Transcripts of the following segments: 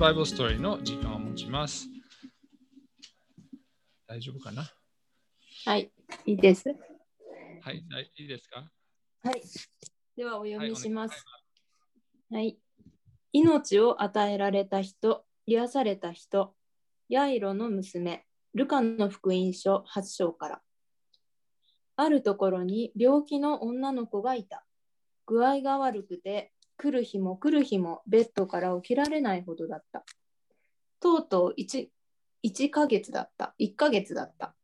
バイブルストーリーの時間を持ちます。大丈夫かな？はい、いいです。はい、いいですか？はい。ではお読みします。はい。命を与えられた人、癒された人、ヤイロの娘、ルカの福音書8章から。あるところに病気の女の子がいた。具合が悪くて、来る日も来る日もベッドから起きられないほどだった。とうとう 1ヶ月だった。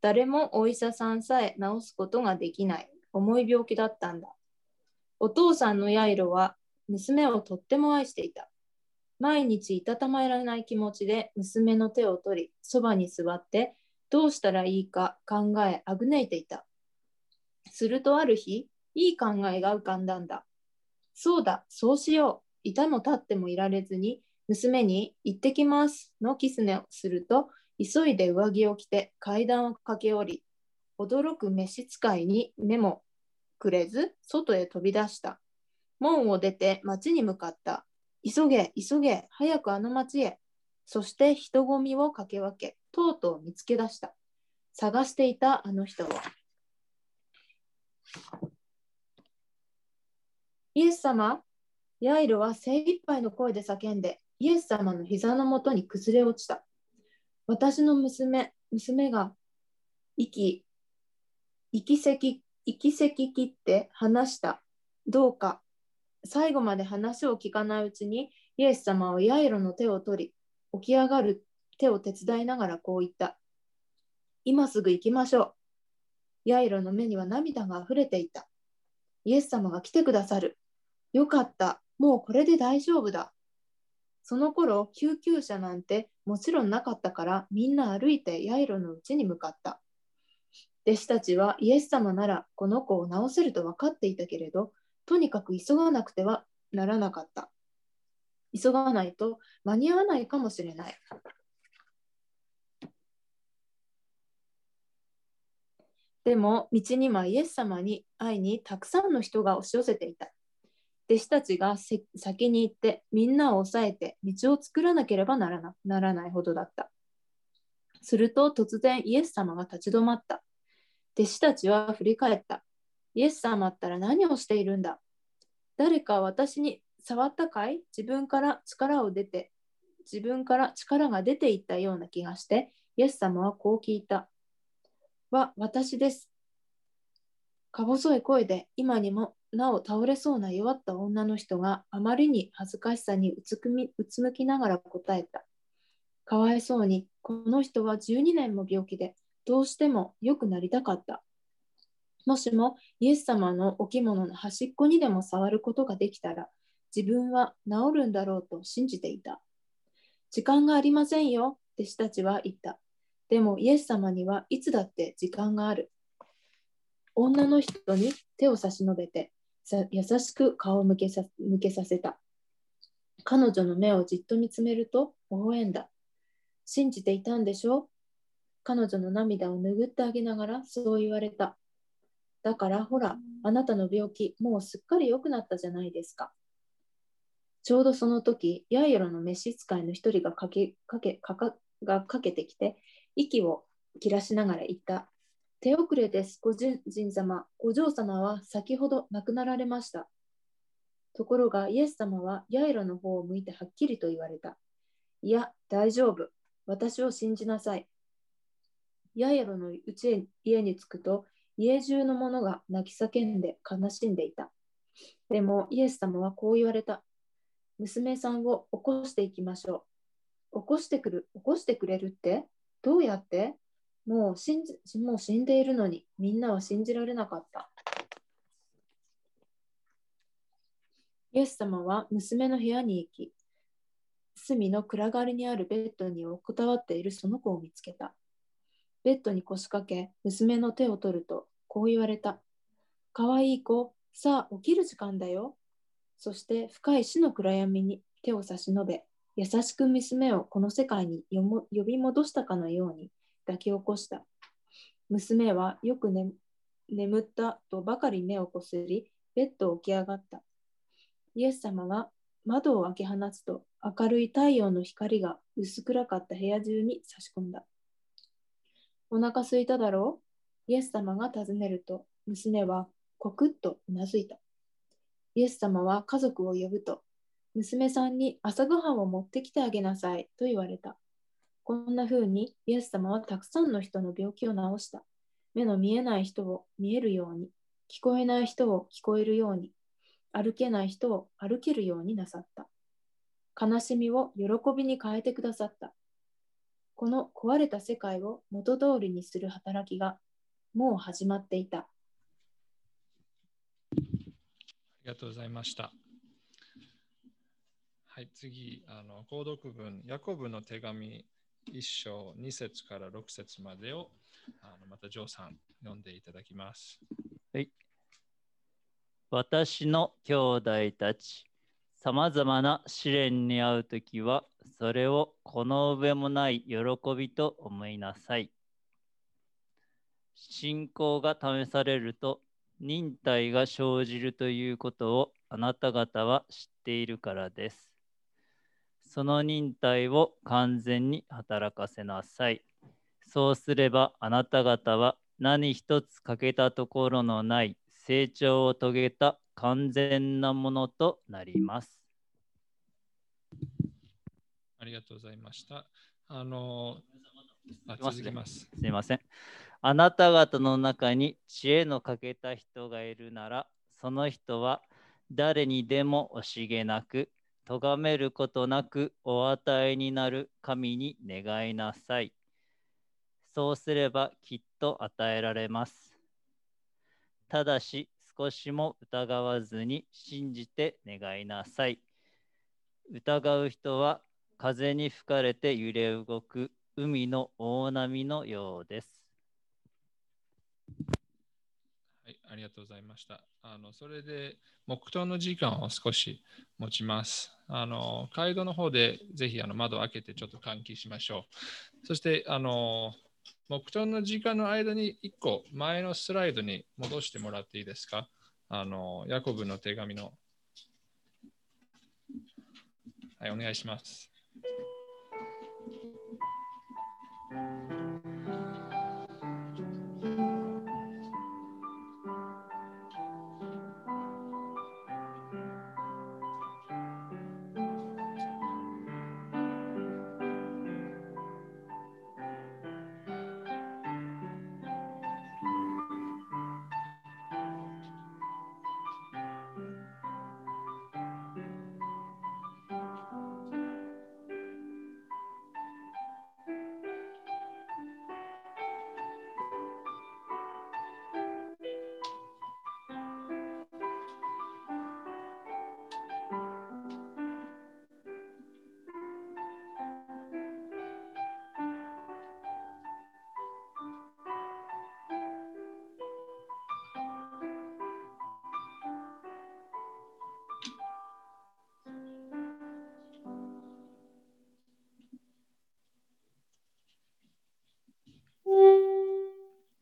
誰もお医者さんさえ治すことができない重い病気だったんだ。お父さんのヤイロは娘をとっても愛していた。毎日いたたまれない気持ちで娘の手を取り、そばに座ってどうしたらいいか考えあぐねいていた。するとある日、いい考えが浮かんだんだ。そうだ、そうしよう。いたも立ってもいられずに、娘に行ってきますのキスをすると、急いで上着を着て階段を駆け下り、驚く召使いに目もくれず、外へ飛び出した。門を出て町に向かった。急げ、急げ、早くあの町へ。そして人混みを駆け分け、とうとう見つけ出した。探していたあの人は。イエス様、ヤイロは精一杯の声で叫んで、イエス様の膝のもとに崩れ落ちた。私の娘が息せき切って話した。どうか、最後まで話を聞かないうちに、イエス様はヤイロの手を取り、起き上がる手を手伝いながらこう言った。今すぐ行きましょう。ヤイロの目には涙があふれていた。イエス様が来てくださる。よかった。もうこれで大丈夫だ。その頃、救急車なんてもちろんなかったから、みんな歩いてヤイロの家に向かった。弟子たちはイエス様ならこの子を治せると分かっていたけれど、とにかく急がなくてはならなかった。急がないと間に合わないかもしれない。でも、道にはイエス様に会いにたくさんの人が押し寄せていた。弟子たちが先に行って、みんなを抑えて道を作らなければならないほどだった。すると、突然イエス様が立ち止まった。弟子たちは振り返った。イエス様ったら何をしているんだ。誰か私に触ったかい？自分から力が出ていったような気がして、イエス様はこう聞いた。は私です。か細い声で今にもなお倒れそうな弱った女の人があまりに恥ずかしさにうつむきながら答えた。かわいそうにこの人は12年も病気でどうしても良くなりたかった。もしもイエス様のお着物の端っこにでも触ることができたら自分は治るんだろうと信じていた。時間がありませんよ、弟子たちは言った。でもイエス様にはいつだって時間がある。女の人に手を差し伸べて優しく顔を向けさせた。彼女の目をじっと見つめると微笑んだ。信じていたんでしょう。彼女の涙を拭ってあげながらそう言われた。だからほら、あなたの病気もうすっかり良くなったじゃないですか。ちょうどその時、ヤイロの召使いの一人がかけてきて、息を切らしながら言った。手遅れです、ご主人様。お嬢様は先ほど亡くなられました。ところがイエス様はヤイロの方を向いてはっきりと言われた。いや、大丈夫。私を信じなさい。ヤイロの家に着くと、家中の者が泣き叫んで悲しんでいた。でもイエス様はこう言われた。娘さんを起こしていきましょう。起こしてくれるってどうやって？もう死んでいるのに、みんなは信じられなかった。イエス様は娘の部屋に行き、隅の暗がりにあるベッドに横たわっているその子を見つけた。ベッドに腰掛け、娘の手を取ると、こう言われた。かわいい子、さあ起きる時間だよ。そして深い死の暗闇に手を差し伸べ、優しく娘をこの世界に呼び戻したかのように抱き起こした。娘はよく眠ったとばかり目をこすり、ベッドを起き上がった。イエス様は窓を開け放つと、明るい太陽の光が薄暗かった部屋中に差し込んだ。お腹すいただろう？イエス様が尋ねると、娘はコクッとうなずいた。イエス様は家族を呼ぶと、娘さんに朝ごはんを持ってきてあげなさいと言われた。こんな風にイエス様はたくさんの人の病気を治した。目の見えない人を見えるように、聞こえない人を聞こえるように、歩けない人を歩けるようになさった。悲しみを喜びに変えてくださった。この壊れた世界を元通りにする働きがもう始まっていた。ありがとうございました。はい、次、購読文、ヤコブの手紙1章2節から6節までをまたジョーさん読んでいただきます。はい。私の兄弟たち、さまざまな試練に遭うときは、それをこの上もない喜びと思いなさい。信仰が試されると、忍耐が生じるということをあなた方は知っているからです。その忍耐を完全に働かせなさい。そうすればあなた方は何一つ欠けたところのない成長を遂げた完全なものとなります。ありがとうございました。続きます。すみません。あなた方の中に知恵の欠けた人がいるなら、その人は誰にでも惜しげなく、咎めることなくお与えになる神に願いなさい。そうすればきっと与えられます。ただし、少しも疑わずに信じて願いなさい。疑う人は風に吹かれて揺れ動く海の大波のようです。はい、ありがとうございました。それで黙祷の時間を少し持ちます。会堂の方でぜひ窓を開けてちょっと換気しましょう。そして黙祷の時間の間に1個前のスライドに戻してもらっていいですか？ヤコブの手紙の。はい、お願いします。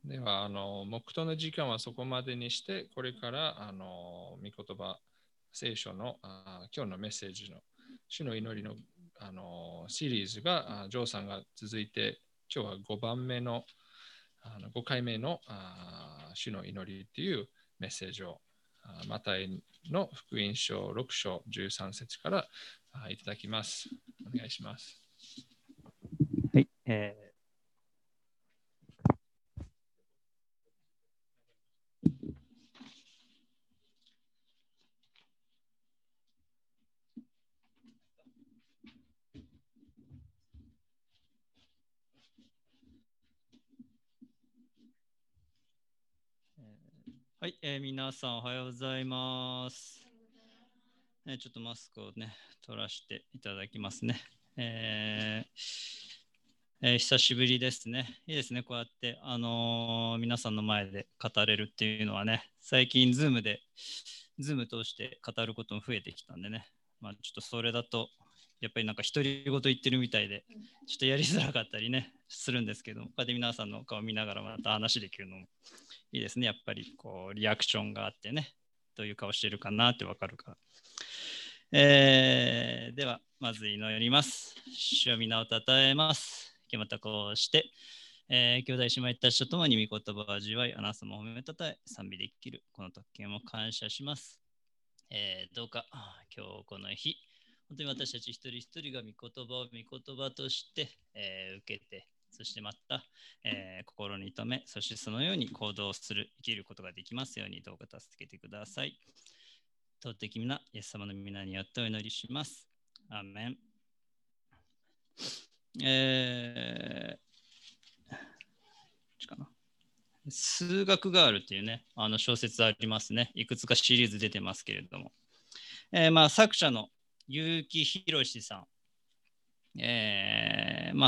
では黙祷の時間はそこまでにして、これから御言葉、聖書の今日のメッセージの主の祈りのシリーズがジョーさんが続いて、今日は5回目の主の祈りというメッセージをマタイの福音書6章13節からいただきます。お願いします。はい。はい、皆さんおはようございます。ちょっとマスクをね、取らせていただきますね。久しぶりですね。いいですね、こうやって、皆さんの前で語れるっていうのはね、最近Zoom 通して語ることも増えてきたんでね、まあ、ちょっとそれだと、やっぱりなんか独り言言ってるみたいで、ちょっとやりづらかったりね、するんですけども、こうやって皆さんの顔見ながらまた話できるのもいいですね。やっぱりこうリアクションがあってね、どういう顔してるかなってわかるから。ではまず祈ります。主の皆をたたえます。今日またこうして、兄弟姉妹たちと共に御言葉を味わい、あなた様を褒めたたえ賛美できるこの特権を感謝します。どうか今日この日、本当に私たち一人一人が御言葉を御言葉として、受けて、そしてまた、心に留め、そしてそのように行動する、生きることができますようにどうか助けてください。尊い御名なイエス様の皆によってお祈りします。アーメン。数学ガールというね、小説ありますね。いくつかシリーズ出てますけれども、作者の結城宏さん、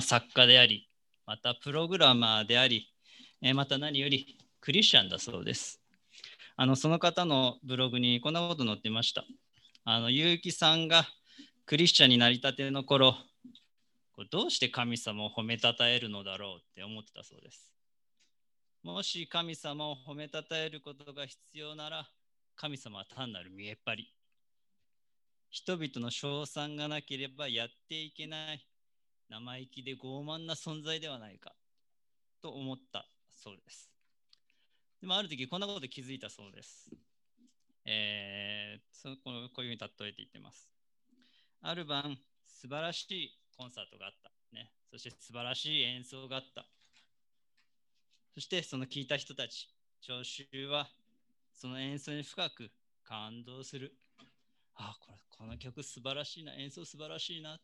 作家であり、またプログラマーであり、また何よりクリスチャンだそうです。その方のブログにこんなこと載ってました。結城さんがクリスチャンになりたての頃、どうして神様を褒めたたえるのだろうって思ってたそうです。もし神様を褒めたたえることが必要なら、神様は単なる見えっ張り、人々の称賛がなければやっていけない、生意気で傲慢な存在ではないかと思ったそうです。でもある時こんなこと気づいたそうです。こういうふうに例えて言ってます。ある晩、素晴らしいコンサートがあった、ね、そして素晴らしい演奏があった。そしてその聴いた人たち、聴衆はその演奏に深く感動する。この曲素晴らしいな、演奏素晴らしいな。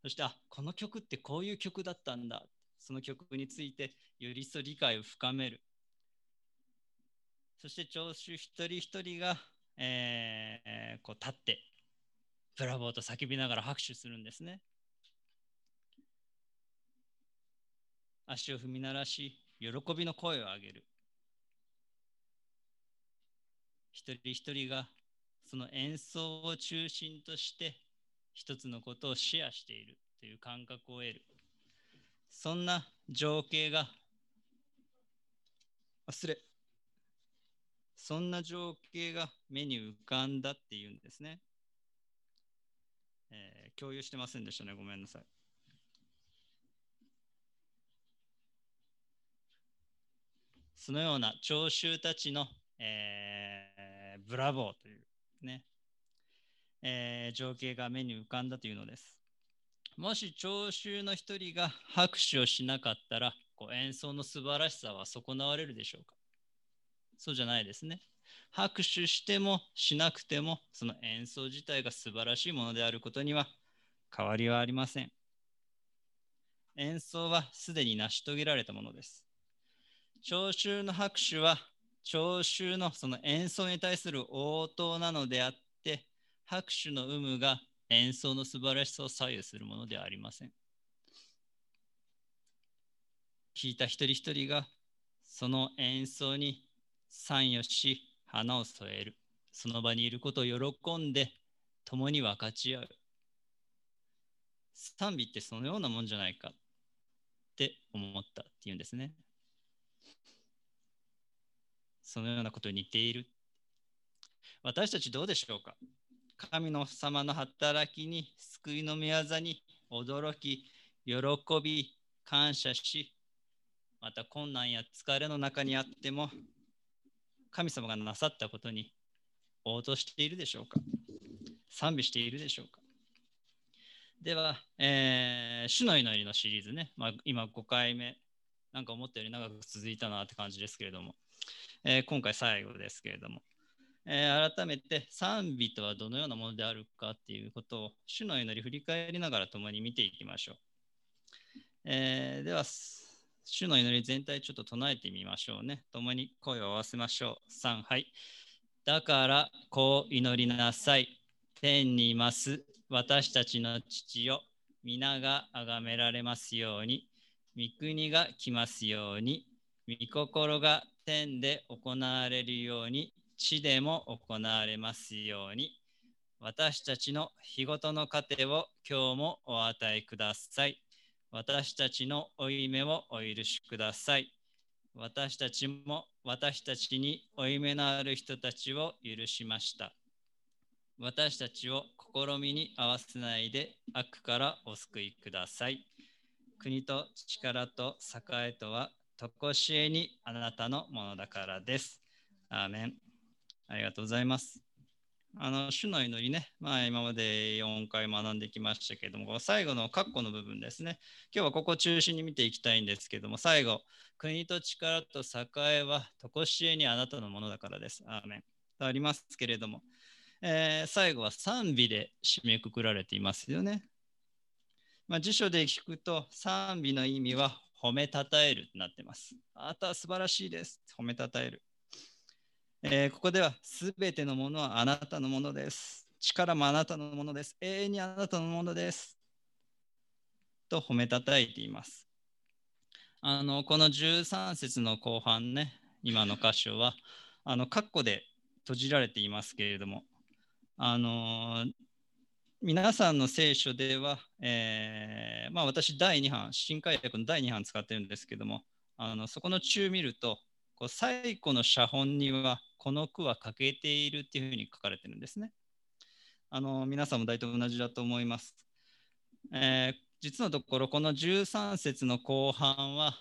そしてこの曲ってこういう曲だったんだ。その曲についてより一層理解を深める。そして聴衆一人一人が、立ってブラボーと叫びながら拍手するんですね。足を踏み鳴らし、喜びの声を上げる。一人一人がその演奏を中心として一つのことをシェアしているという感覚を得る。そんな情景が、そんな情景が目に浮かんだっていうんですね。共有してませんでしたね。ごめんなさい。そのような聴衆たちの、ブラボーというね、情景が目に浮かんだというのです。もし聴衆の一人が拍手をしなかったら、演奏の素晴らしさは損なわれるでしょうか。そうじゃないですね。拍手してもしなくても、その演奏自体が素晴らしいものであることには変わりはありません。演奏はすでに成し遂げられたものです。聴衆の拍手は聴衆のその演奏に対する応答なのであって、拍手の有無が演奏の素晴らしさを左右するものではありません。聴いた一人一人がその演奏に参与し、花を添える。その場にいることを喜んで、共に分かち合う。賛美ってそのようなもんじゃないかって思ったっていうんですね。そのようなことに似ている。私たちどうでしょうか。神の様の働きに、救いの御業に驚き、喜び、感謝し、また困難や疲れの中にあっても、神様がなさったことに応答しているでしょうか。賛美しているでしょうか。では、主の祈りのシリーズね、今5回目、なんか思ったより長く続いたなって感じですけれども、今回最後ですけれども、改めて賛美とはどのようなものであるかっていうことを、主の祈り振り返りながら共に見ていきましょう。では、主の祈り全体ちょっと唱えてみましょうね。共に声を合わせましょう。3、はい。だからこう祈りなさい。天にいます私たちの父よ、皆が崇められますように、御国が来ますように、御心が天で行われるように、地でも行われますように、私たちの日ごとの糧を今日もお与えください。私たちの負い目をお許しください。私たちも私たちに負い目のある人たちを許しました。私たちを試みに合わせないで悪からお救いください。国と力と栄えとは常しえにあなたのものだからです。アーメン。ありがとうございます。主の祈りね、今まで4回学んできましたけれども、最後の括弧の部分ですね。今日はここを中心に見ていきたいんですけれども、最後、国と力と栄えは常しえにあなたのものだからです。アーメン。とありますけれども、最後は賛美で締めくくられていますよね。辞書で聞くと賛美の意味は褒めたたえるとなっています。あなたは素晴らしいです。褒めたたえる。ここではすべてのものはあなたのものです。力もあなたのものです。永遠にあなたのものです。と褒めたたえています。この13節の後半ね、今の箇所は括弧で閉じられていますけれども、皆さんの聖書では、私第2版、新改訳の第2版使ってるんですけども、そこの中見ると、最古の写本にはこの句は欠けているっていうふうに書かれてるんですね。皆さんも大体同じだと思います。実のところ、この13節の後半は、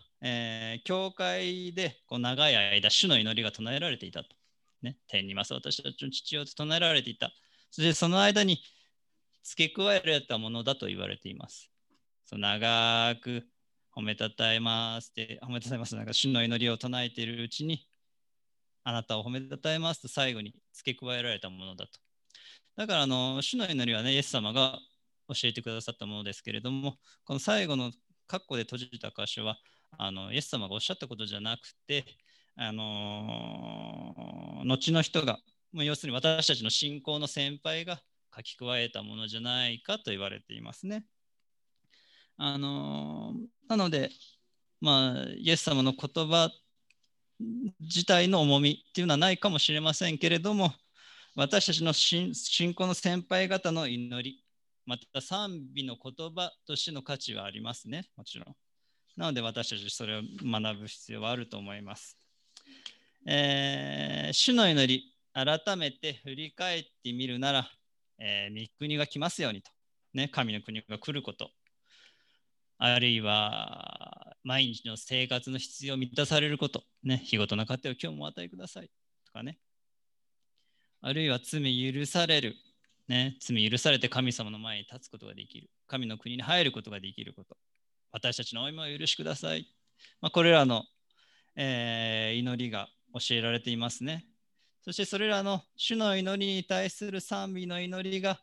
教会で長い間主の祈りが唱えられていたと、ね、天にいます私たちの父よと唱えられていた。そしてその間に付け加えられたものだと言われています。長く褒めたたえますって、褒めたたえます。主の祈りを唱えているうちに、あなたを褒めたたえますと最後に付け加えられたものだと。だから主の祈りはね、イエス様が教えてくださったものですけれども、この最後の括弧で閉じた箇所は、イエス様がおっしゃったことじゃなくて、後の人が、要するに私たちの信仰の先輩が書き加えたものじゃないかと言われていますね。なので、イエス様の言葉自体の重みっていうのはないかもしれませんけれども、私たちの信仰の先輩方の祈り、また賛美の言葉としての価値はありますね、もちろん。なので私たちそれを学ぶ必要はあると思います。主の祈り、改めて振り返ってみるなら、御国が来ますようにと、ね、神の国が来ること、あるいは毎日の生活の必要を満たされること、ね、日ごとの糧を今日も与えくださいとかね、あるいは罪許される、ね、罪許されて神様の前に立つことができる、神の国に入ることができること、私たちの負い目を許しください、これらの、祈りが教えられていますね。そしてそれらの主の祈りに対する賛美の祈りが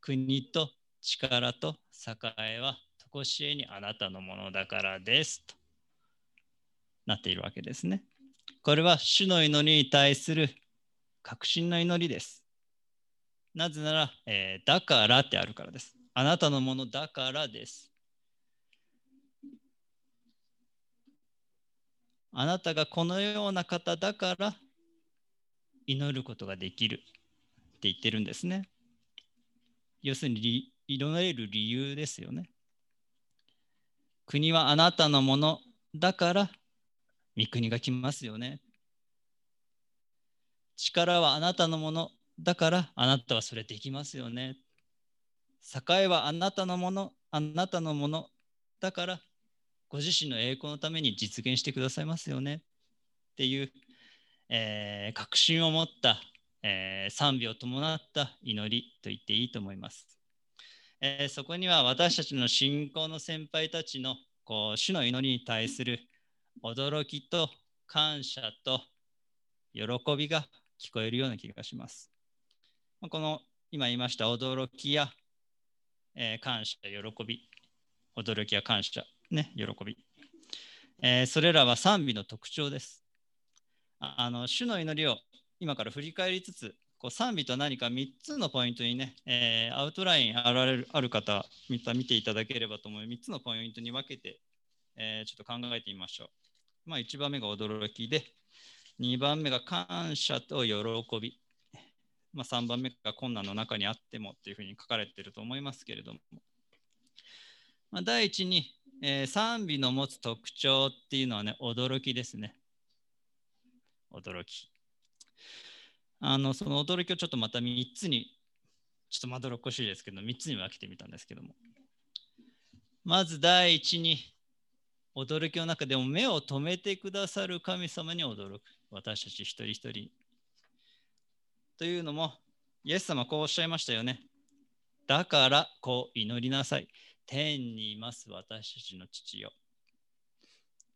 国と力と栄えは常しえにあなたのものだからですとなっているわけですね。これは主の祈りに対する確信の祈りです。なぜなら、だからってあるからです。あなたのものだからです。あなたがこのような方だから祈ることができるって言ってるんですね。要するに祈れる理由ですよね。国はあなたのものだから御国が来ますよね。力はあなたのものだからあなたはそれできますよね。栄えはあなたのものだからご自身の栄光のために実現してくださいますよねっていう確信を持った、賛美を伴った祈りと言っていいと思います。そこには私たちの信仰の先輩たちの主の祈りに対する驚きと感謝と喜びが聞こえるような気がします。この今言いました驚きや、感謝、喜び、驚きや感謝、ね、喜び、それらは賛美の特徴です。主の祈りを今から振り返りつつ、賛美と何か3つのポイントにね、アウトラインある方、見ていただければと思い、3つのポイントに分けて、ちょっと考えてみましょう。1番目が驚きで、2番目が感謝と喜び、3番目が困難の中にあってもというふうに書かれていると思いますけれども、第一に、賛美の持つ特徴っていうのはね、驚きですね。驚き。その驚きをちょっとまた3つにちょっとまどろっこしいですけど、3つに分けてみたんですけども。まず第一に、驚きの中でも目を留めてくださる神様に驚く。私たち一人一人。というのも、イエス様こうおっしゃいましたよね。だからこう祈りなさい。天にいます私たちの父よ。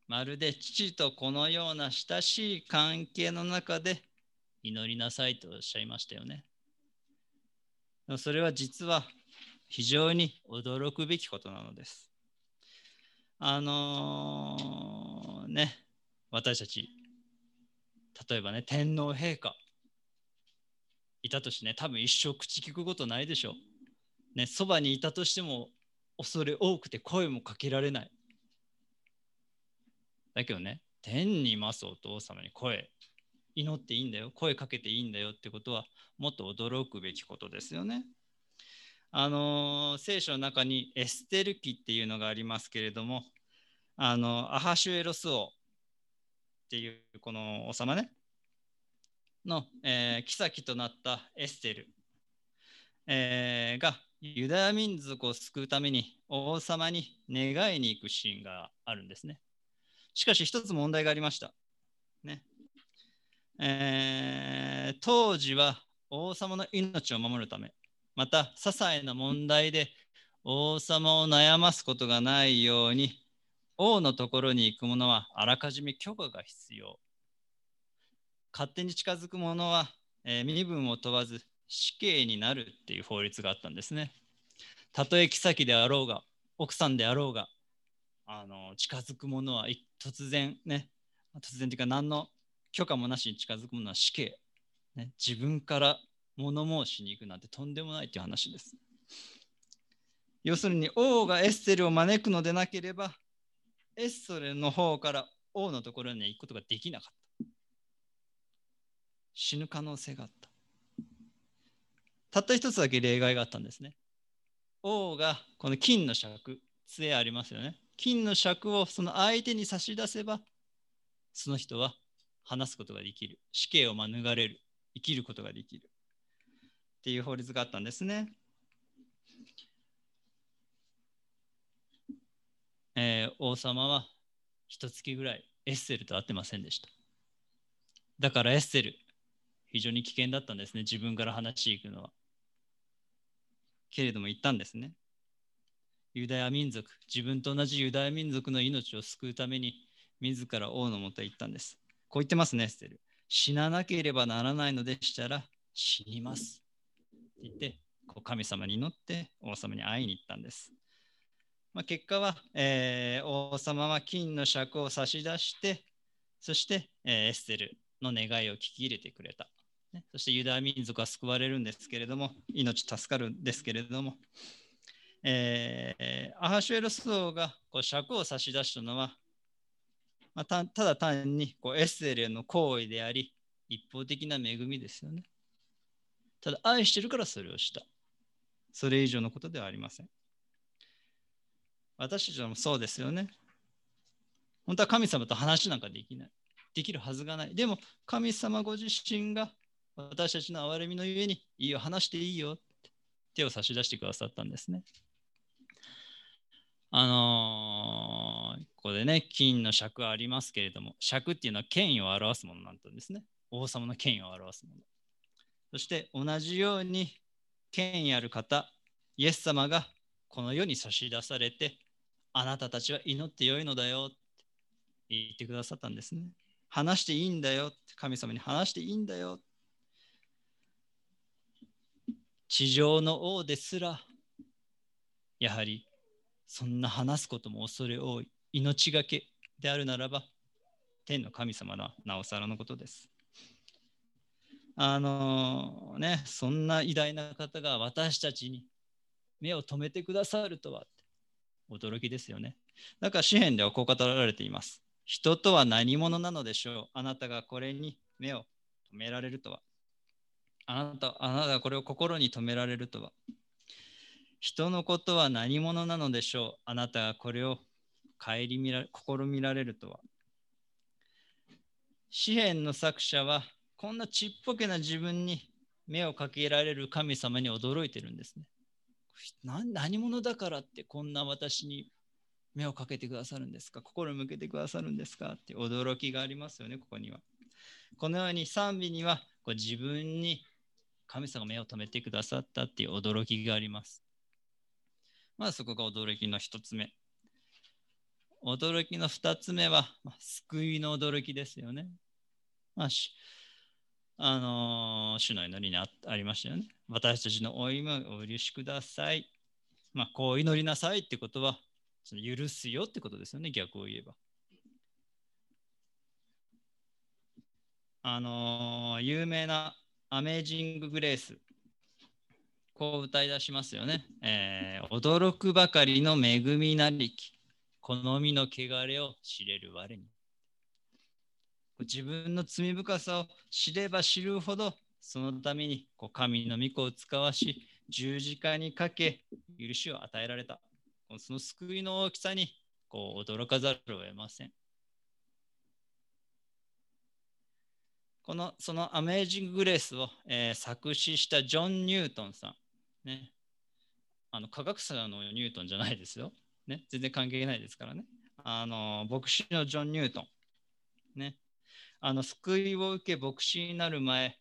まるで父とこのような親しい関係の中で祈りなさいとおっしゃいましたよね。それは実は非常に驚くべきことなのです。私たち、例えばね、天皇陛下いたとしてね、多分一生口聞くことないでしょう。ね、そばにいたとしても恐れ多くて声もかけられない。だけどね、天にいますお父様に祈っていいんだよ、声かけていいんだよってことは、もっと驚くべきことですよね。聖書の中にエステル記っていうのがありますけれども、アハシュエロス王っていうこの王様ね、の、妃となったエステル、がユダヤ民族を救うために王様に願いに行くシーンがあるんですね。しかし一つ問題がありました。ね。当時は王様の命を守るため、また些細な問題で王様を悩ますことがないように、王のところに行く者はあらかじめ許可が必要。勝手に近づく者は、身分を問わず死刑になるっていう法律があったんですね。たとえ妃であろうが奥さんであろうが、近づく者は突然というか何の許可もなしに近づくものは死刑、ね。自分から物申しに行くなんてとんでもないという話です。要するに王がエステルを招くのでなければ、エステルの方から王のところに行くことができなかった。死ぬ可能性があった。たった一つだけ例外があったんですね。王がこの金の尺、杖ありますよね。金の尺をその相手に差し出せば、その人は話すことができる。死刑を免れる。生きることができる。っていう法律があったんですね。王様は一月ぐらいエッセルと会ってませんでした。だからエッセル、非常に危険だったんですね。自分から話し行くのは。けれども言ったんですね。ユダヤ民族、自分と同じユダヤ民族の命を救うために、自ら王のもとへ行ったんです。こう言ってますね、エステル。死ななければならないのでしたら死にます。って言って、神様に祈って王様に会いに行ったんです。結果は、王様は金の尺を差し出して、そして、エステルの願いを聞き入れてくれた。ね、そしてユダヤ民族は救われるんですけれども、命助かるんですけれども、アハシュエロス王が尺を差し出したのは、ただ単にエステルの行為であり、一方的な恵みですよね。ただ愛してるからそれをした。それ以上のことではありません。私たちもそうですよね。本当は神様と話なんかできない。できるはずがない。でも神様ご自身が私たちの憐れみのゆえに、いいよ、話していいよ。手を差し出してくださったんですね。ここでね、金の尺はありますけれども、尺っていうのは権威を表すものなんですね。王様の権威を表すもの。そして同じように権威ある方、イエス様がこの世に差し出されて、あなたたちは祈ってよいのだよって言ってくださったんですね。話していいんだよって、神様に話していいんだよ。地上の王ですら、やはり、そんな話すことも恐れ多い命がけであるならば、天の神様はなおさらのことです。そんな偉大な方が私たちに目を留めてくださるとは、驚きですよね。だから詩篇ではこう語られています。人とは何者なのでしょう。あなたがこれに目を留められるとは。あなたがこれを心に留められるとは。人のことは何者なのでしょう。あなたがこれを試みられるとは。詩篇の作者はこんなちっぽけな自分に目をかけられる神様に驚いてるんですね。何者だからってこんな私に目をかけてくださるんですか、心向けてくださるんですかって驚きがありますよね、ここには。このように賛美には自分に神様が目を留めてくださったっていう驚きがあります。まあそこが驚きの一つ目。驚きの二つ目は、救いの驚きですよね。主の祈りに ありましたよね。私たちの負い目をお許しください。こう祈りなさいってことは、その許すよってことですよね、逆を言えば。有名なアメージング・グレース、こう歌い出しますよね。驚くばかりの恵みなりき、好みの汚れを知れる我に。自分の罪深さを知れば知るほど、そのために神の御子を使わし、十字架にかけ、許しを与えられた。その救いの大きさに驚かざるを得ません。そのアメージング・グレースを、作詞したジョン・ニュートンさん、ね、科学者のニュートンじゃないですよ、ね、全然関係ないですからね、牧師のジョン・ニュートン、ね、救いを受け牧師になる前、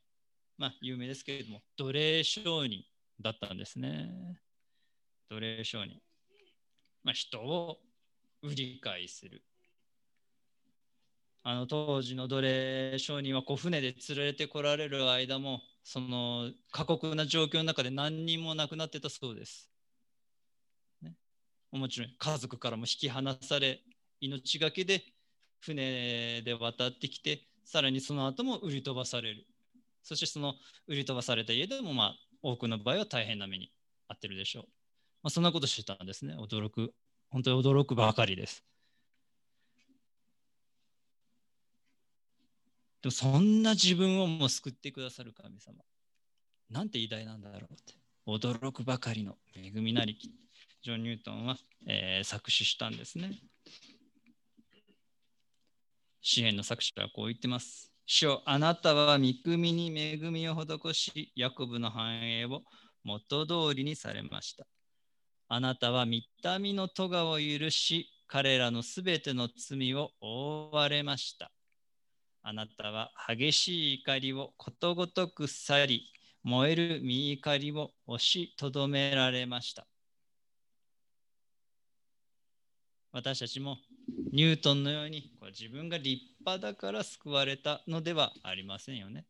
有名ですけれども奴隷商人だったんですね。奴隷商人、人を売り買いする。当時の奴隷商人は船で連れてこられる間も、その過酷な状況の中で何人も亡くなってたそうです、ね、もちろん家族からも引き離され、命がけで船で渡ってきて、さらにその後も売り飛ばされる。そしてその売り飛ばされた家でも、多くの場合は大変な目に遭ってるでしょう。そんなことしてたんですね。本当に驚くばかりです。でもそんな自分をも救ってくださる神様、なんて偉大なんだろうって。驚くばかりの恵みなりき、ジョン・ニュートンは、作詞したんですね。詩篇の作者はこう言ってます。主よ、あなたは御国に恵みを施し、ヤコブの繁栄を元通りにされました。あなたは見た目の咎を許し、彼らのすべての罪を覆われました。あなたは激しい怒りをことごとく去り、燃える御怒りを押しとどめられました。私たちもニュートンのように、自分が立派だから救われたのではありませんよね。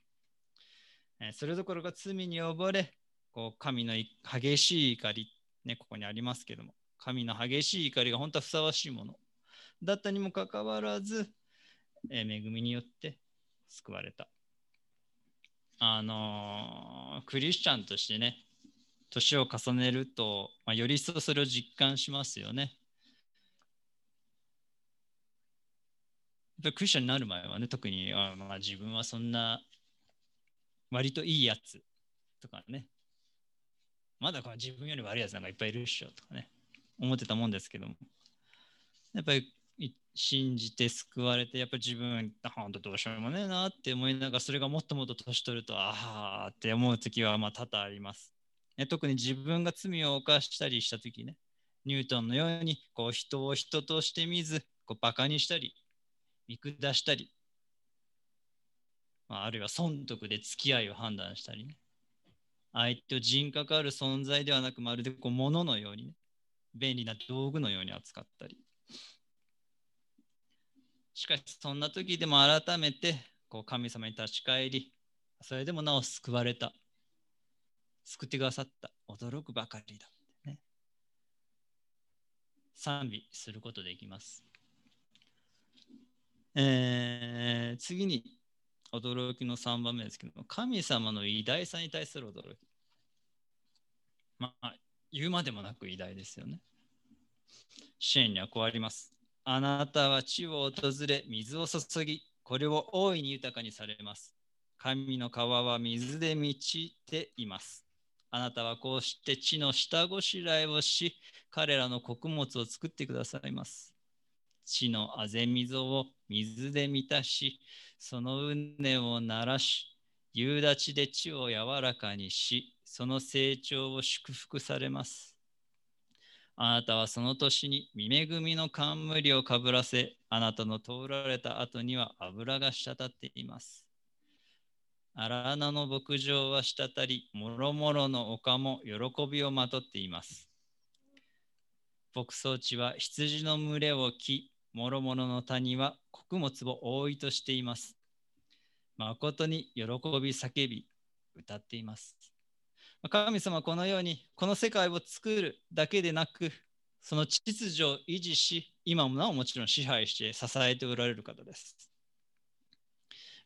それどころか罪に溺れ、神の激しい怒り、ね、ここにありますけども、神の激しい怒りが本当はふさわしいものだったにもかかわらず、恵みによって救われた。クリスチャンとしてね、年を重ねると、より一層それを実感しますよね。クリスチャンになる前はね、特に自分はそんな割といいやつとかね、まだ自分より悪いやつなんかいっぱいいるっしょとかね、思ってたもんですけども、やっぱり信じて救われて、やっぱり自分本当どうしようもねえなって思いながら、それがもっともっと年取ると、ああって思う時は多々あります。特に自分が罪を犯したりした時ね、ニュートンのように人を人として見ず、バカにしたり見下したり、あるいは損得で付き合いを判断したりね、相手を人格ある存在ではなく、まるで物のように、ね、便利な道具のように扱ったり。しかしそんな時でも改めて神様に立ち返り、それでもなお救われた、救ってくださった、驚くばかりだ、ね、賛美することできます。次に驚きの3番目ですけども、神様の偉大さに対する驚き。言うまでもなく偉大ですよね。詩篇にはこうあります。あなたは地を訪れ、水を注ぎ、これを大いに豊かにされます。神の川は水で満ちています。あなたはこうして地の下ごしらえをし、彼らの穀物を作ってくださいます。地のあぜ溝を水で満たし、その畝をならし、夕立ちで地を柔らかにし、その成長を祝福されます。あなたはその年に見恵みの冠をかぶらせ、あなたの通られた後には油が滴っています。荒野の牧場は滴り、もろもろの丘も喜びをまとっています。牧草地は羊の群れを着、もろもろの谷は穀物を多いとしています。まことに喜び叫び歌っています。神様はこのようにこの世界を作るだけでなく、その秩序を維持し、今もなおもちろん支配して支えておられる方です。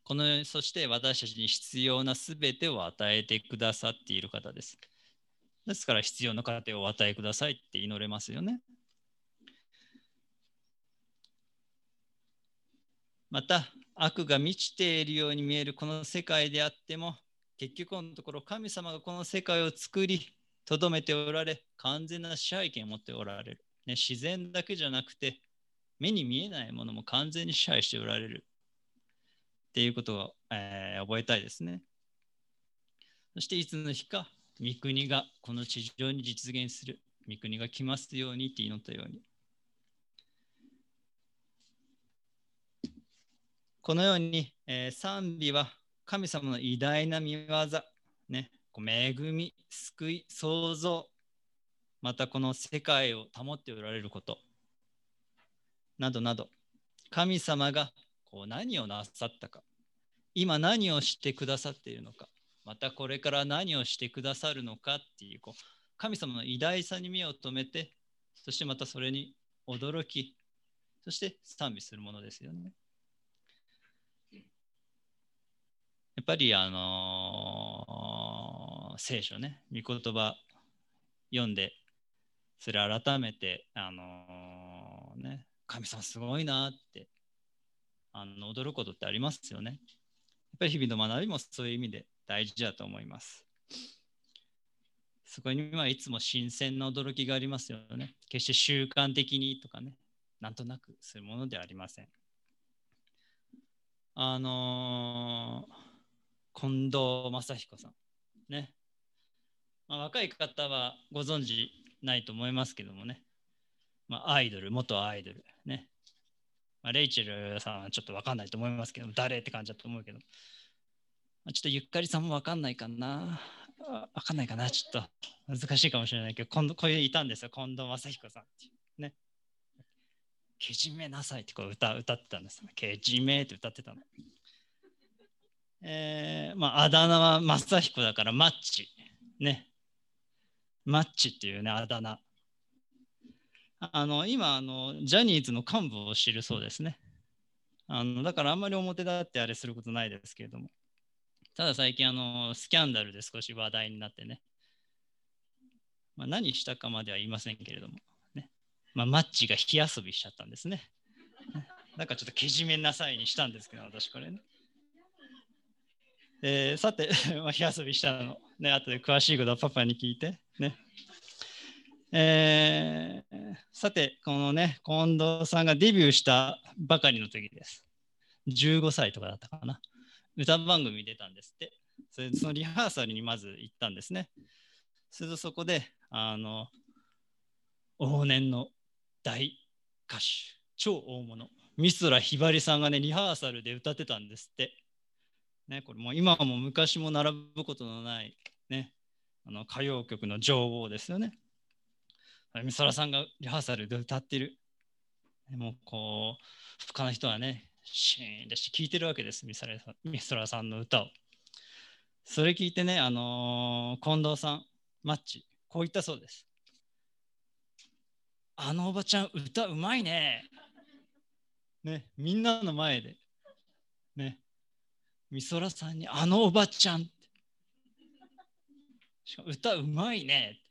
このように、そして私たちに必要なすべてを与えてくださっている方です。ですから必要な糧をお与えくださいって祈れますよね。また悪が満ちているように見えるこの世界であっても、結局のところ神様がこの世界を作りとどめておられ、完全な支配権を持っておられる、自然だけじゃなくて目に見えないものも完全に支配しておられるっていうことを、覚えたいですね。そしていつの日か御国がこの地上に実現する、御国が来ますようにって祈ったように、このように、賛美は神様の偉大な御業、恵み、救い、創造、またこの世界を保っておられることなどなど、神様が何をなさったか、今何をしてくださっているのか、またこれから何をしてくださるのかっていう、神様の偉大さに目を留めて、そしてまたそれに驚き、そして賛美するものですよね。やっぱり聖書ね、御言葉読んで、それ改めて神様すごいなって驚くことってありますよね。やっぱり日々の学びもそういう意味で大事だと思います。そこにはいつも新鮮な驚きがありますよね。決して習慣的にとかね、なんとなくするものではありません。近藤正彦さんね、若い方はご存知ないと思いますけどもね、元アイドルね、レイチェルさんはちょっと分かんないと思いますけど、誰って感じだと思うけど、ちょっとゆっかりさんも分かんないかな、ちょっと難しいかもしれないけど、こういういたんですよ、近藤正彦さんっていうね。けじめなさいって歌ってたんですよ。けじめって歌ってたの。あだ名は正彦だからマッチね。マッチっていうね、あだ名。今ジャニーズの幹部を知るそうですね。だからあんまり表立ってあれすることないですけれども。ただ最近スキャンダルで少し話題になってね。何したかまでは言いませんけれども。マッチが火遊びしちゃったんですね。なんかちょっとけじめなさいにしたんですけど、私これね。さて、火遊びしたの。ね、後で詳しいことはパパに聞いて。ね。さて、このね、近藤さんがデビューしたばかりの時です。15歳とかだったかな。歌番組に出たんですって。そのリハーサルにまず行ったんですね。するとそこで、往年の大歌手、超大物、美空ひばりさんがね、リハーサルで歌ってたんですって。ね、これもう今も昔も並ぶことのない、ね、歌謡曲の女王ですよね。美空さんがリハーサルで歌ってる。もう他の人はね、シーンとして聴いてるわけです、美空さんの歌を。それ聞いてね、近藤さん、マッチ、こう言ったそうです。あのおばちゃん歌うまいね。ね、みんなの前で。ね、美空さんにあのおばちゃんって。しかも歌うまいね。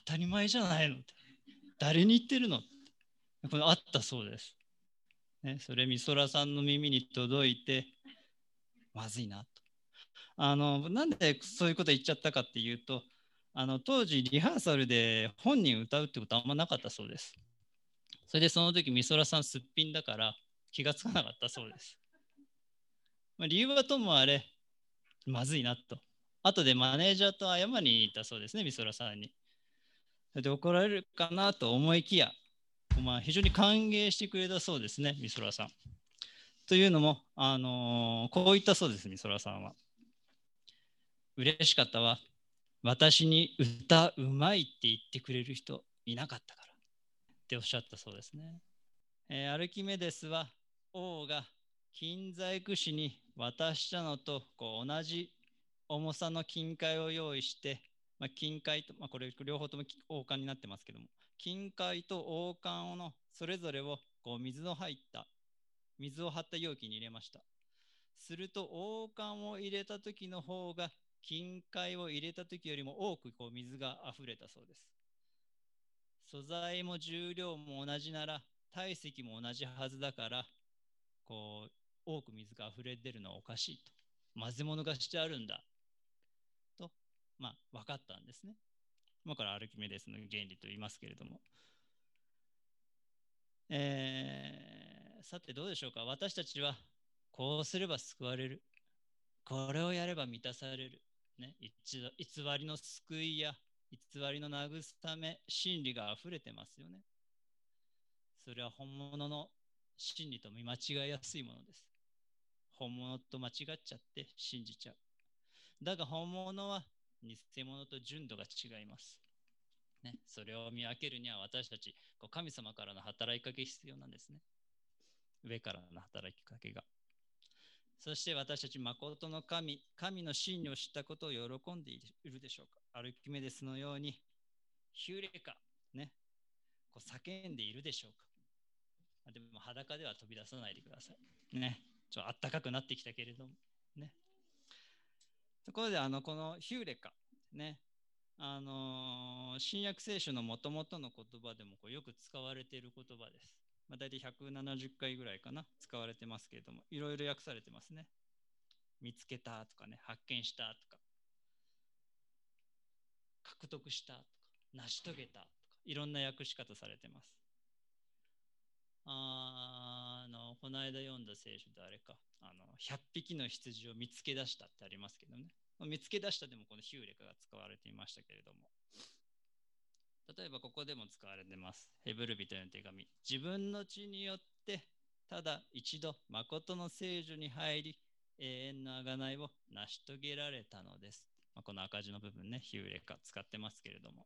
当たり前じゃないの。誰に言ってるの。これあったそうです。ね、それ美空さんの耳に届いて、まずいなと。なんでそういうこと言っちゃったかっていうと、当時リハーサルで本人歌うってことはあんまなかったそうです。それでその時美空さんすっぴんだから気がつかなかったそうです。理由はともあれ、まずいなと。後でマネージャーと謝りに行ったそうですね、美空さんに。で、怒られるかなと思いきや、まあ、非常に歓迎してくれたそうですね、美空さん。というのも、こう言ったそうです、美空さんは。嬉しかったわ。私に歌うまいって言ってくれる人いなかったからっておっしゃったそうですね。アルキメデスは王が金細工師に渡したのと同じ重さの金塊を用意して、まあ、金塊と、まあ、これ両方とも王冠になってますけども、金塊と王冠のそれぞれを水を張った容器に入れました。すると王冠を入れた時の方が金塊を入れた時よりも多く水があふれたそうです。素材も重量も同じなら体積も同じはずだから多く水があふれ出るのはおかしいと。混ぜ物がしてあるんだと、まあ、分かったんですね。今からアルキメデスの原理と言いますけれども、さてどうでしょうか。私たちはこうすれば救われる、これをやれば満たされる、ね、偽りの救いや偽りの慰め、真理があふれてますよね。それは本物の真理と見間違いやすいものです。本物と間違っちゃって信じちゃう。だが本物は偽物と純度が違います、ね、それを見分けるには私たち神様からの働きかけ必要なんですね。上からの働きかけが。そして私たち誠の神、神の真理を知ったことを喜んでいるでしょうか。アルキメデスのようにヒューレカ、ね、叫んでいるでしょうか。でも裸では飛び出さないでくださいね。ちょっとあったかくなってきたけれどもね。ところでこのヒューレカね、新約聖書のもともとの言葉でもよく使われている言葉です。まあ、大体170回ぐらいかな、使われてますけれども、いろいろ訳されてますね。見つけたとかね、発見したとか、獲得したとか、成し遂げたとか、いろんな訳し方されてます。この間読んだ聖書であれか、100匹の羊を見つけ出したってありますけどね。見つけ出したでもこのヒューレカが使われていましたけれども。例えばここでも使われています。ヘブル人への手紙。自分の血によってただ一度誠の聖所に入り永遠の贖いを成し遂げられたのです。まあ、この赤字の部分ね、ヒューレカ使ってますけれども。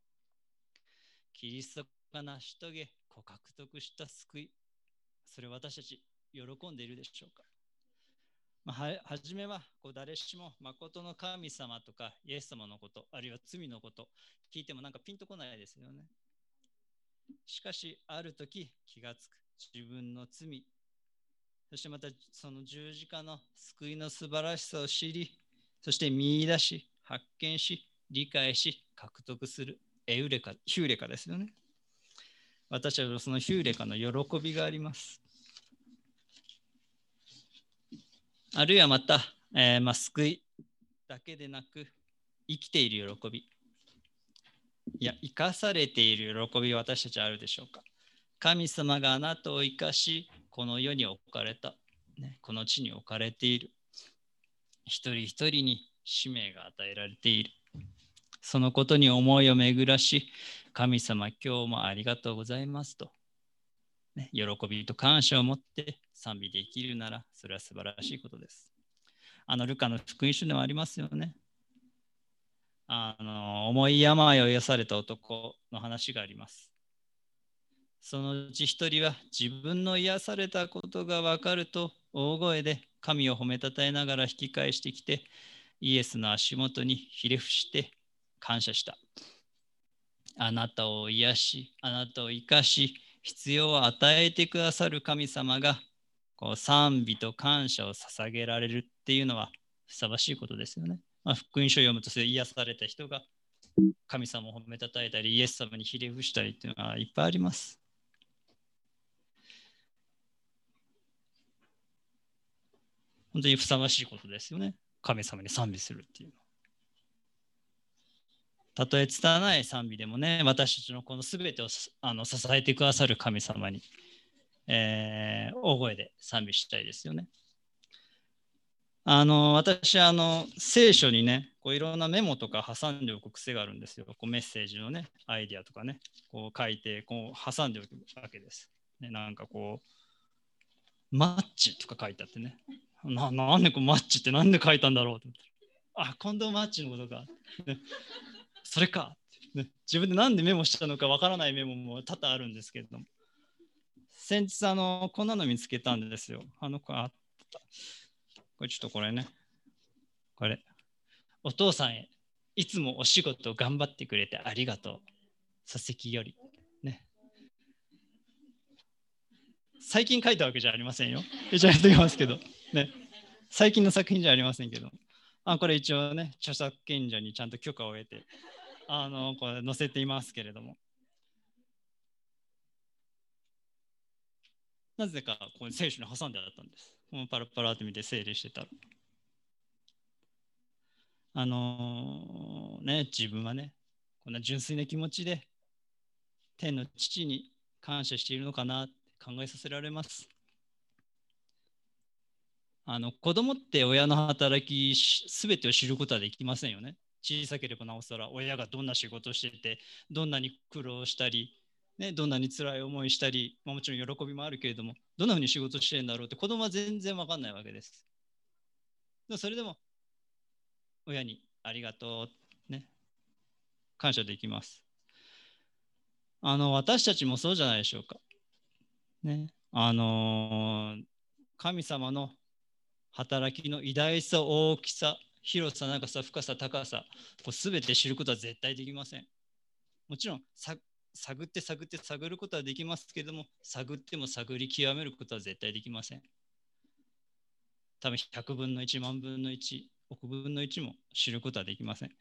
キリストが成し遂げ、獲得した救い。それを私たち喜んでいるでしょうか。まあ、はじめは誰しも誠の神様とかイエス様のこと、あるいは罪のこと聞いてもピンとこないですよね。しかしある時気がつく自分の罪、そしてまたその十字架の救いの素晴らしさを知り、そして見出し、発見し、理解し、獲得するヒューレカですよね。私はそのヒューレカの喜びがあります。あるいはまた、救いだけでなく、生きている喜び、いや生かされている喜び、私たちあるでしょうか。神様があなたを生かし、この世に置かれた、ね、この地に置かれている、一人一人に使命が与えられている、そのことに思いを巡らし、神様今日もありがとうございますと、喜びと感謝を持って賛美できるなら、それは素晴らしいことです。ルカの福音書でもありますよね。重い病を癒された男の話があります。そのうち一人は自分の癒されたことが分かると大声で神を褒めたたえながら引き返してきて、イエスの足元にひれ伏して感謝した。あなたを癒し、あなたを生かし、必要を与えてくださる神様が賛美と感謝を捧げられるっていうのはふさわしいことですよね。まあ、福音書を読むと、癒された人が神様を褒めたたえたり、イエス様にひれ伏したりっていうのはいっぱいあります。本当にふさわしいことですよね。神様に賛美するっていうの。たとえ拙い賛美でもね、私たちのこの全てを支えてくださる神様に、大声で賛美したいですよね。私聖書にね、こういろんなメモとか挟んでおく癖があるんですよ。こうメッセージのね、アイディアとかね、こう書いてこう挟んでおくわけです、ね。なんかこう、マッチとか書いてあってね、なんでこうマッチってなんで書いたんだろうと思って。あ、近藤マッチのことか。ね、それか、ね。自分でなんでメモしたのかわからないメモも多々あるんですけれども。先日こんなの見つけたんですよ。これちょっとこれね、これ。お父さんへ、いつもお仕事を頑張ってくれてありがとう。佐々木より。ね。最近書いたわけじゃありませんよ。一応やっておきますけど。ね。最近の作品じゃありませんけど。これ一応ね、著作権者にちゃんと許可を得て、これ載せていますけれども。なぜかこう聖書に挟んであったんです。パラパラって見て整理してたら。自分はね、こんな純粋な気持ちで天の父に感謝しているのかなって考えさせられます。子供って親の働きすべてを知ることはできませんよね。小さければなおさら親がどんな仕事をしてて、どんなに苦労したり、ね、どんなに辛い思いしたり、もちろん喜びもあるけれども、どんなふうに仕事してるんだろうって子供は全然わかんないわけです。それでも親にありがとう、ね、感謝できます。私たちもそうじゃないでしょうか。ね、神様の働きの偉大さ、大きさ、広さ、長さ、深さ、高さ、すべて知ることは絶対できません。もちろん探って探って探ることはできますけれども、探っても探り極めることは絶対できません。多分100分の1、万分の1、億分の1も知ることはできません。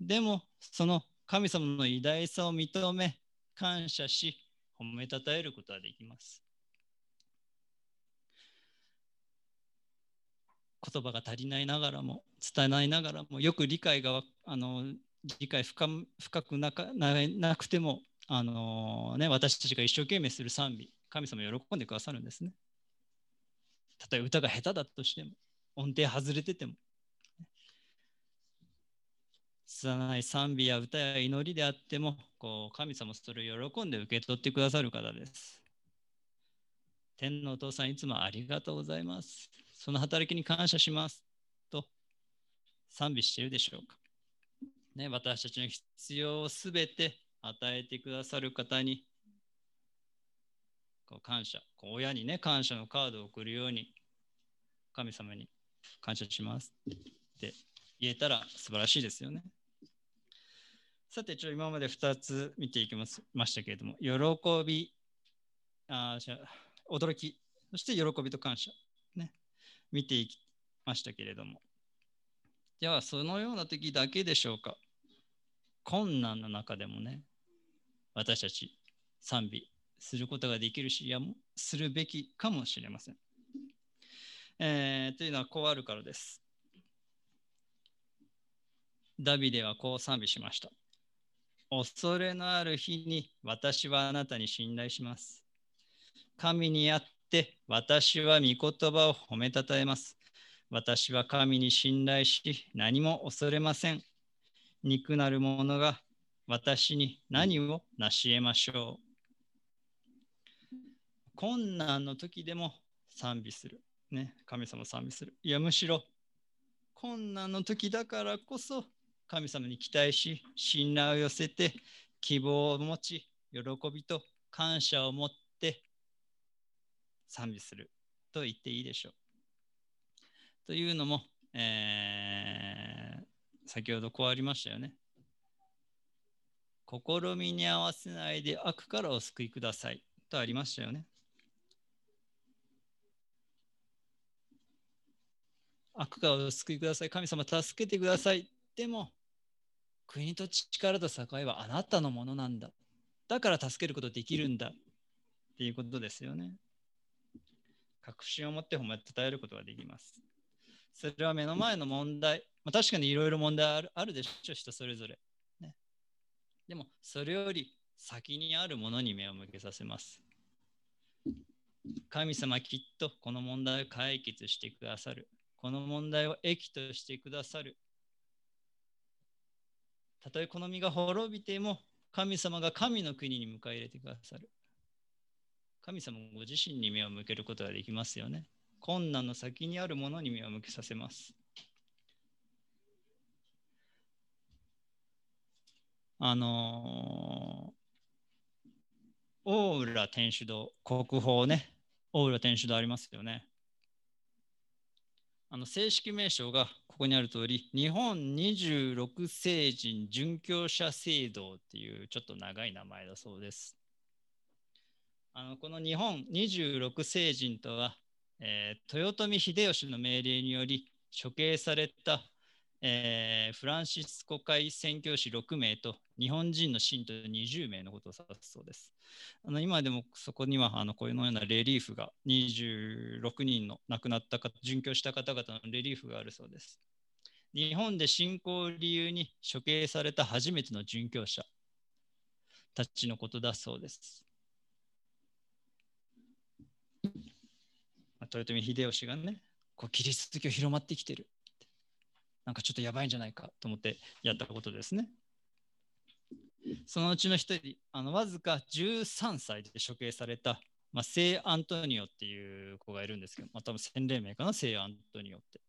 でも、その神様の偉大さを認め、感謝し、褒めたたえることはできます。言葉が足りないながらも、伝えないながらも、よく理解深くなくても、私たちが一生懸命する賛美、神様喜んでくださるんですね。たとえ歌が下手だとしても、音程外れてても、拙い賛美や歌や祈りであっても、神様それを喜んで受け取ってくださる方です。天のお父さん、いつもありがとうございます、その働きに感謝しますと賛美しているでしょうか、ね、私たちの必要をすべて与えてくださる方に感謝、親にね、感謝のカードを送るように神様に感謝しますって言えたら素晴らしいですよね。さて、今まで2つ見ていきましたけれども、驚き、そして喜びと感謝、ね、見ていきましたけれども、ではそのような時だけでしょうか。困難の中でもね、私たち賛美することができるし、いやもするべきかもしれません、というのはこうあるからです。ダビデはこう賛美しました。恐れのある日に私はあなたに信頼します。神にあって私は御言葉を褒めたたえます。私は神に信頼し何も恐れません。憎なる者が私に何を成し得ましょう。困難の時でも賛美する、ね、神様賛美する。いやむしろ困難の時だからこそ神様に期待し信頼を寄せて希望を持ち喜びと感謝を持って賛美すると言っていいでしょう。というのも、先ほどこうありましたよね。試みに合わせないで悪からお救いくださいとありましたよね。悪からお救いください、神様助けてください。でも国と力と栄はあなたのものなんだ、だから助けることできるんだっていうことですよね。確信を持って褒めたたえることができます。それは目の前の問題、確かにいろいろ問題あるでしょう、人それぞれ、ね、でもそれより先にあるものに目を向けさせます。神様きっとこの問題を解決してくださる、この問題を益としてくださる。たとえこの身が滅びても、神様が神の国に迎え入れてくださる。神様ご自身に目を向けることができますよね。困難の先にあるものに目を向けさせます。大浦天主堂、国宝ね、大浦天主堂ありますよね。正式名称がここにある通り、日本26聖人殉教者聖堂っていうちょっと長い名前だそうです。この日本26聖人とは、豊臣秀吉の命令により処刑された、フランシスコ会宣教師6名と日本人の信徒20名のことを指すそうです。今でもそこにはこのようなレリーフが26人の亡くなった方、殉教した方々のレリーフがあるそうです。日本で信仰を理由に処刑された初めての殉教者たちのことだそうです。豊臣秀吉がね、こうキリスト教広まってきてる。なんかちょっとやばいんじゃないかと思ってやったことですね。そのうちの一人、わずか13歳で処刑された、聖アントニオっていう子がいるんですけど、多分洗礼名かな、聖アントニオって。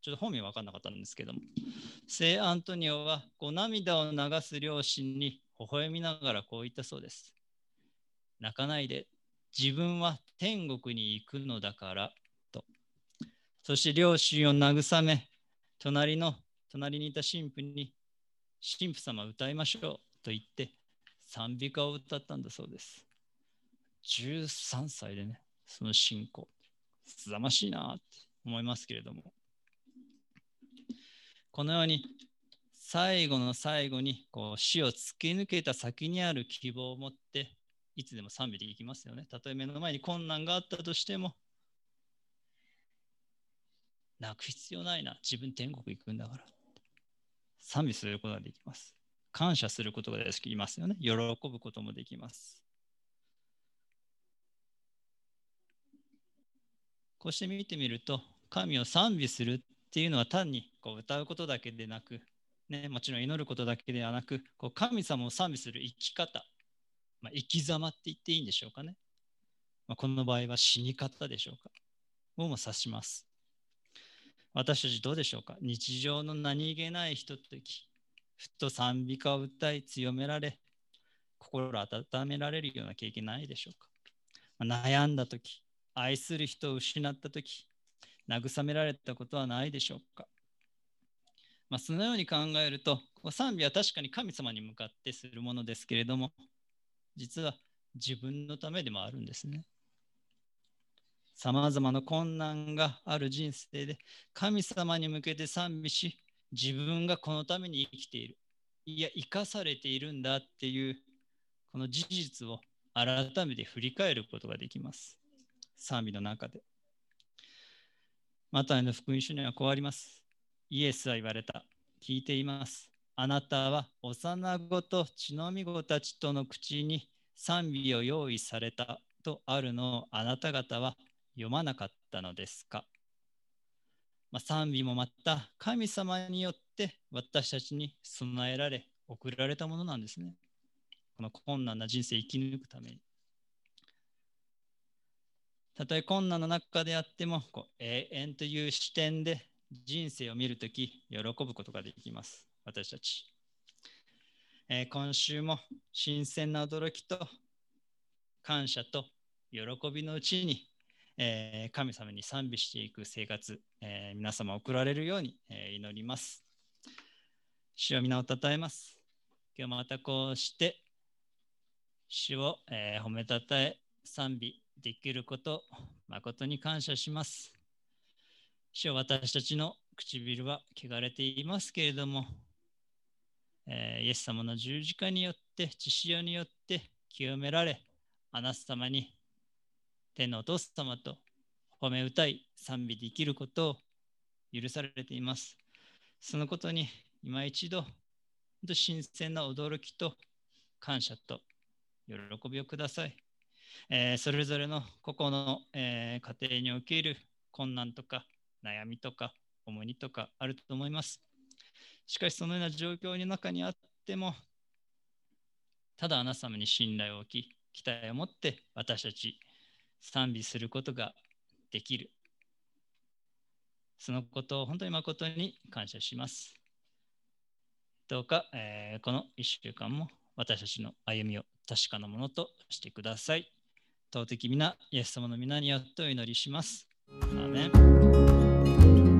ちょっと本名分かんなかったんですけども、聖アントニオはこう涙を流す両親に微笑みながらこう言ったそうです。泣かないで。自分は天国に行くのだからと。そして両親を慰め、隣にいた神父に、神父様歌いましょうと言って、賛美歌を歌ったんだそうです。13歳でね、その信仰、すざましいなって思いますけれども。このように、最後の最後にこう死を突き抜けた先にある希望を持って、いつでも賛美でいきますよね。たとえ目の前に困難があったとしても、泣く必要ないな。自分天国行くんだから。賛美することができます。感謝することができますよね。喜ぶこともできます。こうして見てみると、神を賛美するっていうのは単にこう歌うことだけでなく、ね、もちろん祈ることだけではなく、こう神様を賛美する生き方。生き様って言っていいんでしょうかね。この場合は死に方でしょうか。をも指します。私たちどうでしょうか。日常の何気ないひととき、ふっと賛美歌を歌い強められ、心温められるような経験ないでしょうか。悩んだとき、愛する人を失ったとき、慰められたことはないでしょうか。そのように考えると、賛美は確かに神様に向かってするものですけれども、実は自分のためでもあるんですね。さまざまな困難がある人生で神様に向けて賛美し、自分がこのために生きている。いや、生かされているんだっていう、この事実を改めて振り返ることができます。賛美の中で。マタイの福音書にはこうあります。イエスは言われた。聞いています。あなたは幼子と乳飲み子たちとの口に賛美を用意されたとあるのをあなた方は読まなかったのですか。賛美もまた神様によって私たちに備えられ送られたものなんですね。この困難な人生を生き抜くために。たとえ困難の中であっても永遠という視点で人生を見るとき喜ぶことができます。私たち、今週も新鮮な驚きと感謝と喜びのうちに、神様に賛美していく生活、皆様送られるように、祈ります。主を皆をたたえます。今日もまたこうして主を、褒めたたえ賛美できること誠に感謝します。主よ、私たちの唇は汚れていますけれども、イエス様の十字架によって、血潮によって清められ、あなた様に天のお父様と褒め歌い賛美できることを許されています。そのことに今一度、新鮮な驚きと感謝と喜びをください。それぞれの個々の家庭における困難とか悩みとか重荷とかあると思います。しかしそのような状況の中にあっても、ただ神様に信頼を置き、期待を持って私たち賛美することができる。そのことを本当に誠に感謝します。どうか、この1週間も私たちの歩みを確かなものとしてください。尊き皆、イエス様の皆によってお祈りします。アーメン。